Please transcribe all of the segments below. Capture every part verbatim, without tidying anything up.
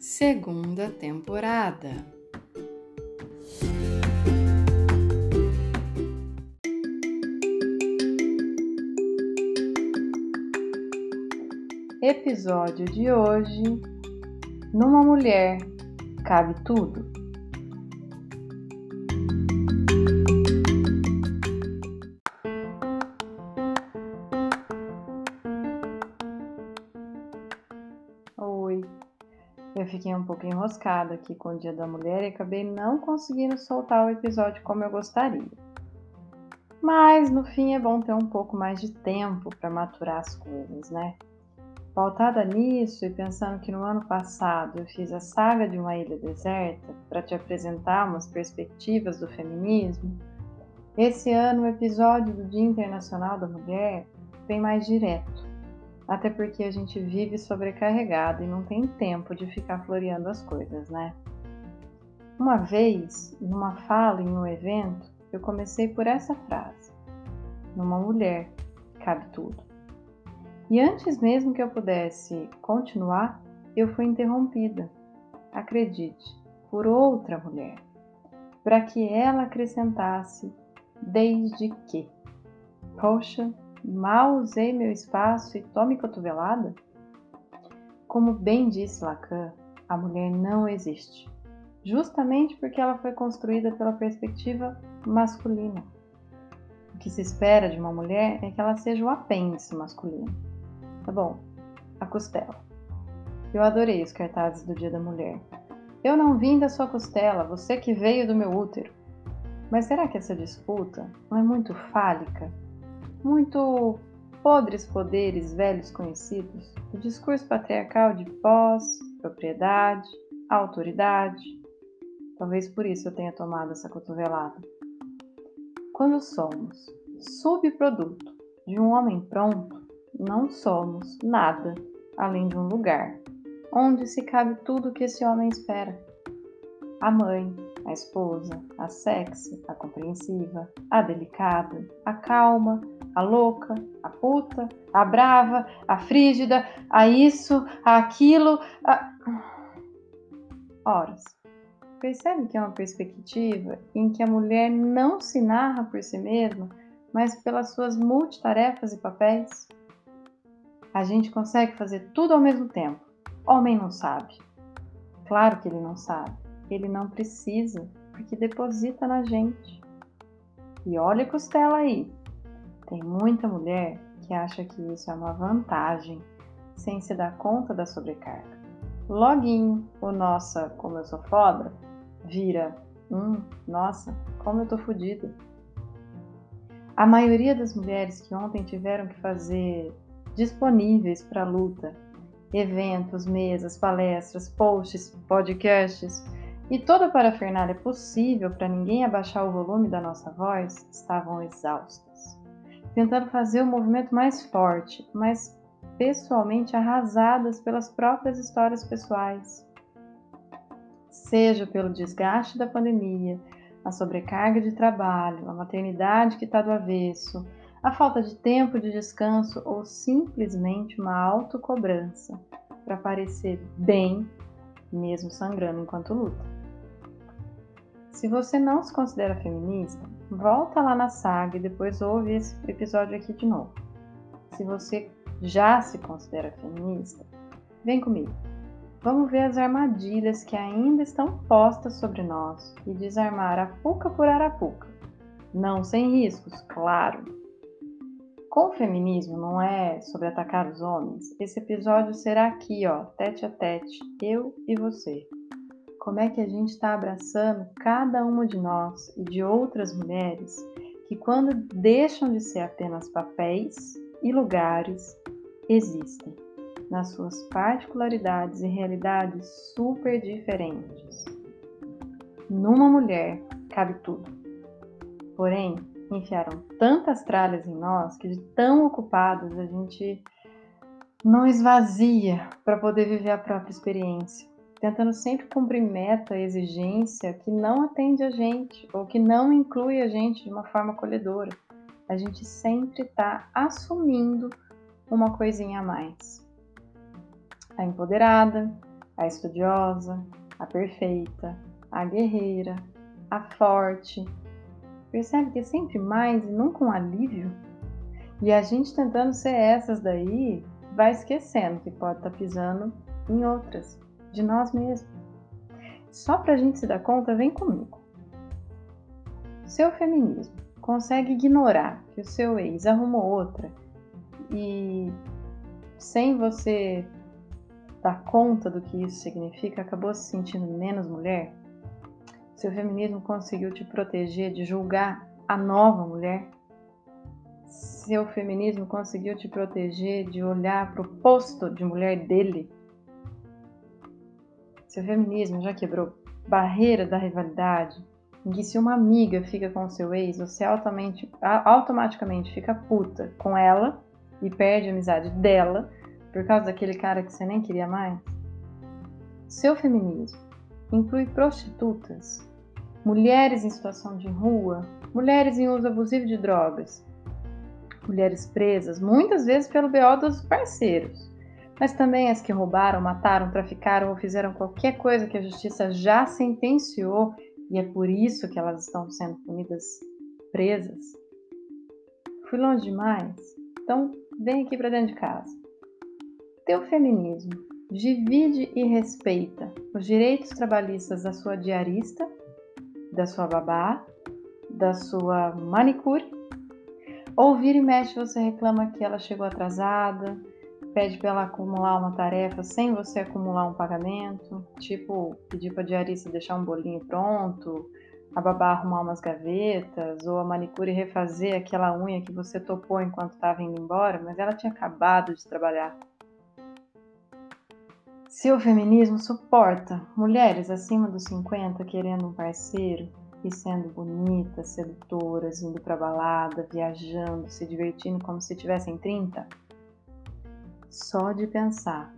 Segunda temporada. Episódio de hoje: Numa mulher cabe tudo. Oi. Eu fiquei um pouco enroscada aqui com o Dia da Mulher e acabei não conseguindo soltar o episódio como eu gostaria. Mas, no fim, é bom ter um pouco mais de tempo para maturar as coisas, né? Voltada nisso e pensando que no ano passado eu fiz a saga de Uma Ilha Deserta para te apresentar umas perspectivas do feminismo, esse ano o episódio do Dia Internacional da Mulher vem mais direto. Até porque a gente vive sobrecarregado e não tem tempo de ficar floreando as coisas, né? Uma vez, numa fala em um evento, eu comecei por essa frase: numa mulher cabe tudo. E antes mesmo que eu pudesse continuar, eu fui interrompida, acredite, por outra mulher, para que ela acrescentasse: desde que. Poxa, mal usei meu espaço e tome cotovelada? Como bem disse Lacan, a mulher não existe, justamente porque ela foi construída pela perspectiva masculina. O que se espera de uma mulher é que ela seja o apêndice masculino. Tá bom, a costela. Eu adorei os cartazes do Dia da Mulher. Eu não vim da sua costela, você que veio do meu útero. Mas será que essa disputa não é muito fálica? Muito podres poderes velhos conhecidos, o discurso patriarcal de pós, propriedade, autoridade. Talvez por isso eu tenha tomado essa cotovelada. Quando somos subproduto de um homem pronto, não somos nada além de um lugar onde se cabe tudo o que esse homem espera. A mãe, a esposa, a sexy, a compreensiva, a delicada, a calma, a louca, a puta, a brava, a frígida, a isso, a aquilo, a... Horas. Percebe que é uma perspectiva em que a mulher não se narra por si mesma, mas pelas suas multitarefas e papéis? A gente consegue fazer tudo ao mesmo tempo. Homem não sabe. Claro que ele não sabe. Ele não precisa, porque deposita na gente. E olha a costela aí. Tem muita mulher que acha que isso é uma vantagem, sem se dar conta da sobrecarga. Loguinho, o nossa, como eu sou foda, vira, hum, nossa, como eu tô fodida. A maioria das mulheres que ontem tiveram que fazer disponíveis para luta, eventos, mesas, palestras, posts, podcasts e toda a parafernália possível para ninguém abaixar o volume da nossa voz, estavam exaustas. Tentando fazer o movimento mais forte, mas pessoalmente arrasadas pelas próprias histórias pessoais. Seja pelo desgaste da pandemia, a sobrecarga de trabalho, a maternidade que está do avesso, a falta de tempo de descanso ou simplesmente uma autocobrança para parecer bem, mesmo sangrando enquanto luta. Se você não se considera feminista, volta lá na saga e depois ouve esse episódio aqui de novo. Se você já se considera feminista, vem comigo. Vamos ver as armadilhas que ainda estão postas sobre nós e desarmar arapuca por arapuca. Não sem riscos, claro. Com o feminismo não é sobre atacar os homens. Esse episódio será aqui, ó, tete a tete, eu e você. Como é que a gente está abraçando cada uma de nós e de outras mulheres que, quando deixam de ser apenas papéis e lugares, existem, nas suas particularidades e realidades super diferentes. Numa mulher cabe tudo. Porém, enfiaram tantas tralhas em nós que de tão ocupados a gente não esvazia para poder viver a própria experiência, tentando sempre cumprir meta, exigência que não atende a gente ou que não inclui a gente de uma forma acolhedora. A gente sempre está assumindo uma coisinha a mais. A empoderada, a estudiosa, a perfeita, a guerreira, a forte. Percebe que é sempre mais e nunca um alívio? E a gente tentando ser essas daí, vai esquecendo que pode estar pisando em outras, de nós mesmos. Só pra gente se dar conta, vem comigo. Seu feminismo consegue ignorar que o seu ex arrumou outra e sem você dar conta do que isso significa, acabou se sentindo menos mulher? Seu feminismo conseguiu te proteger de julgar a nova mulher? Seu feminismo conseguiu te proteger de olhar para o posto de mulher dele? Seu feminismo já quebrou barreira da rivalidade, em que se uma amiga fica com seu ex, você automaticamente fica puta com ela e perde a amizade dela por causa daquele cara que você nem queria mais? Seu feminismo inclui prostitutas, mulheres em situação de rua, mulheres em uso abusivo de drogas, mulheres presas, muitas vezes pelo B O dos parceiros, mas também as que roubaram, mataram, traficaram ou fizeram qualquer coisa que a justiça já sentenciou e é por isso que elas estão sendo punidas, presas. Fui longe demais? Então vem aqui para dentro de casa. Teu feminismo divide e respeita os direitos trabalhistas da sua diarista, da sua babá, da sua manicure. Ou vira e mexe, você reclama que ela chegou atrasada, pede para ela acumular uma tarefa sem você acumular um pagamento, tipo pedir para a diarista deixar um bolinho pronto, a babá arrumar umas gavetas, ou a manicure refazer aquela unha que você topou enquanto estava indo embora, mas ela tinha acabado de trabalhar. Seu feminismo suporta mulheres acima dos cinquenta querendo um parceiro e sendo bonitas, sedutoras, indo pra balada, viajando, se divertindo como se tivessem trinta? Só de pensar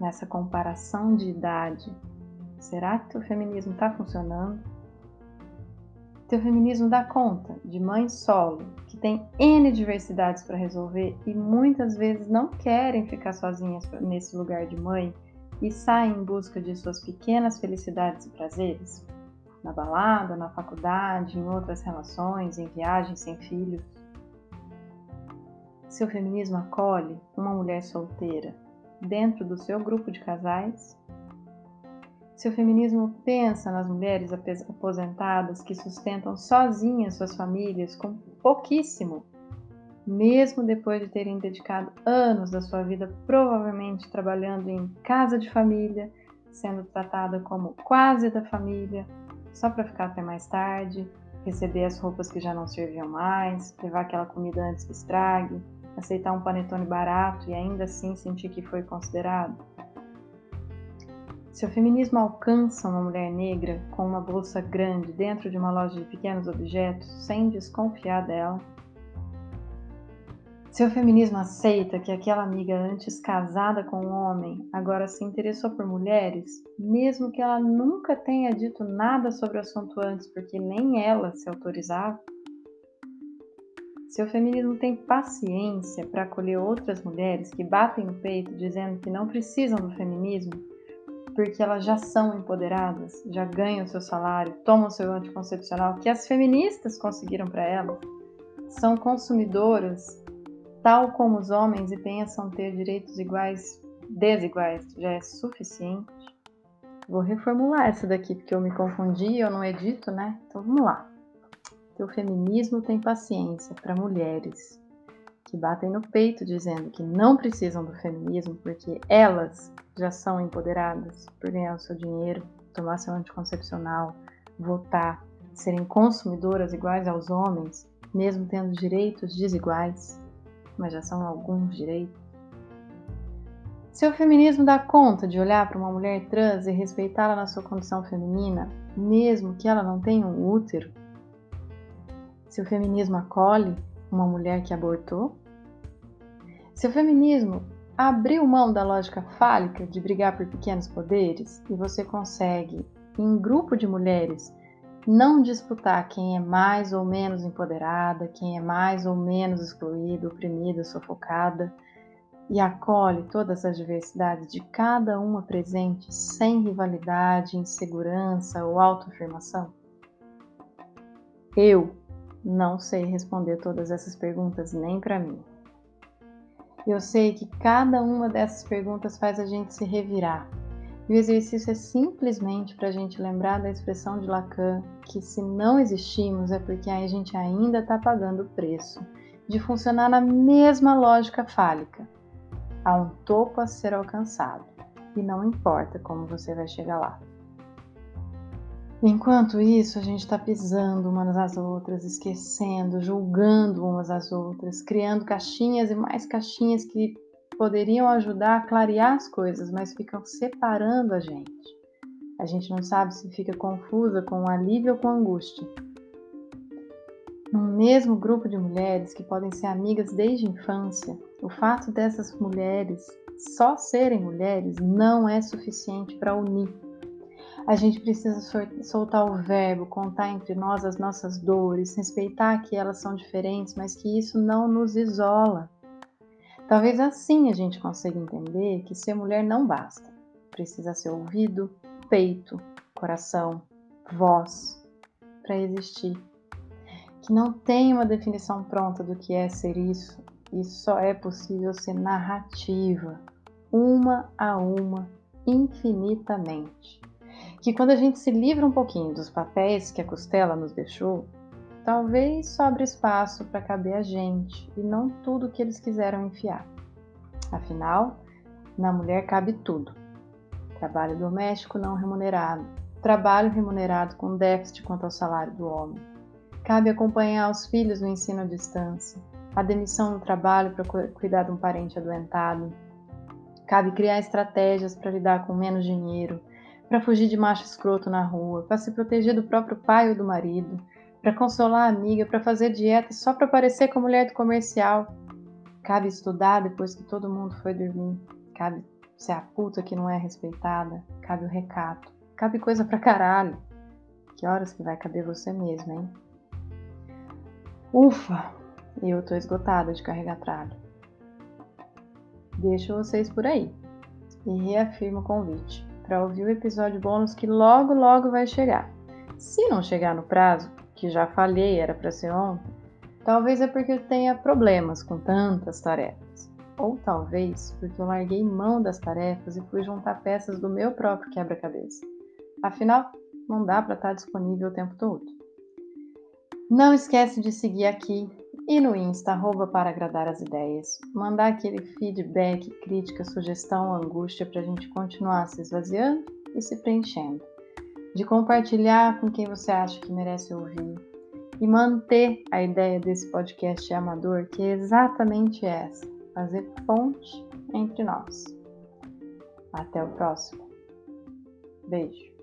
nessa comparação de idade, será que teu feminismo tá funcionando? Teu feminismo dá conta de mãe solo, que tem N diversidades para resolver e muitas vezes não querem ficar sozinhas nesse lugar de mãe, e saem em busca de suas pequenas felicidades e prazeres, na balada, na faculdade, em outras relações, em viagens sem filhos. Seu feminismo acolhe uma mulher solteira dentro do seu grupo de casais. Seu feminismo pensa nas mulheres aposentadas que sustentam sozinhas suas famílias com pouquíssimo, mesmo depois de terem dedicado anos da sua vida, provavelmente trabalhando em casa de família, sendo tratada como quase da família, só para ficar até mais tarde, receber as roupas que já não serviam mais, levar aquela comida antes que estrague, aceitar um panetone barato e ainda assim sentir que foi considerado. Seu feminismo alcança uma mulher negra com uma bolsa grande dentro de uma loja de pequenos objetos, sem desconfiar dela. Seu feminismo aceita que aquela amiga antes casada com um homem agora se interessou por mulheres, mesmo que ela nunca tenha dito nada sobre o assunto antes, porque nem ela se autorizava. Seu feminismo tem paciência para acolher outras mulheres que batem no peito dizendo que não precisam do feminismo, porque elas já são empoderadas, já ganham seu salário, tomam seu anticoncepcional, que as feministas conseguiram para elas, são consumidoras, tal como os homens, e pensam ter direitos iguais, desiguais, já é suficiente. Vou reformular essa daqui, porque eu me confundi, eu não edito, né? Então vamos lá. Teu feminismo tem paciência para mulheres que batem no peito dizendo que não precisam do feminismo, porque elas já são empoderadas por ganhar o seu dinheiro, tomar seu anticoncepcional, votar, serem consumidoras iguais aos homens, mesmo tendo direitos desiguais. Mas já são alguns direitos. Se o feminismo dá conta de olhar para uma mulher trans e respeitá-la na sua condição feminina, mesmo que ela não tenha um útero? Se o feminismo acolhe uma mulher que abortou? Se o feminismo abriu mão da lógica fálica de brigar por pequenos poderes e você consegue, em grupo de mulheres, não disputar quem é mais ou menos empoderada, quem é mais ou menos excluída, oprimida, sufocada, e acolhe todas as diversidades de cada uma presente, sem rivalidade, insegurança ou autoafirmação? Eu não sei responder todas essas perguntas nem para mim. Eu sei que cada uma dessas perguntas faz a gente se revirar. E o exercício é simplesmente para a gente lembrar da expressão de Lacan, que se não existimos é porque a gente ainda está pagando o preço de funcionar na mesma lógica fálica. Há um topo a ser alcançado, e não importa como você vai chegar lá. Enquanto isso, a gente está pisando umas às outras, esquecendo, julgando umas às outras, criando caixinhas e mais caixinhas que poderiam ajudar a clarear as coisas, mas ficam separando a gente. A gente não sabe se fica confusa com alívio ou com angústia. No mesmo grupo de mulheres que podem ser amigas desde a infância, o fato dessas mulheres só serem mulheres não é suficiente para unir. A gente precisa soltar o verbo, contar entre nós as nossas dores, respeitar que elas são diferentes, mas que isso não nos isola. Talvez assim a gente consiga entender que ser mulher não basta. Precisa ser ouvido, peito, coração, voz, para existir. Que não tem uma definição pronta do que é ser isso, e só é possível ser narrativa, uma a uma, infinitamente. Que quando a gente se livra um pouquinho dos papéis que a costela nos deixou, talvez sobre espaço para caber a gente, e não tudo que eles quiseram enfiar. Afinal, na mulher cabe tudo. Trabalho doméstico não remunerado, trabalho remunerado com déficit quanto ao salário do homem. Cabe acompanhar os filhos no ensino à distância, a demissão no trabalho para cuidar de um parente adoentado. Cabe criar estratégias para lidar com menos dinheiro, para fugir de macho escroto na rua, para se proteger do próprio pai ou do marido, para consolar a amiga, para fazer dieta só para parecer com a mulher do comercial. Cabe estudar depois que todo mundo foi dormir. Cabe ser a puta que não é respeitada. Cabe o recato. Cabe coisa pra caralho. Que horas que vai caber você mesmo, hein? Ufa, eu tô esgotada de carregar tralho. Deixo vocês por aí e reafirmo o convite para ouvir o episódio bônus que logo logo vai chegar. Se não chegar no prazo, que já falhei, era para ser ontem, talvez é porque eu tenha problemas com tantas tarefas. Ou talvez porque eu larguei mão das tarefas e fui juntar peças do meu próprio quebra-cabeça. Afinal, não dá para estar disponível o tempo todo. Não esquece de seguir aqui e no Insta, arroba para agradar as ideias. Mandar aquele feedback, crítica, sugestão, angústia para a gente continuar se esvaziando e se preenchendo. De compartilhar com quem você acha que merece ouvir. E manter a ideia desse podcast amador, que é exatamente essa. Fazer ponte entre nós. Até o próximo. Beijo.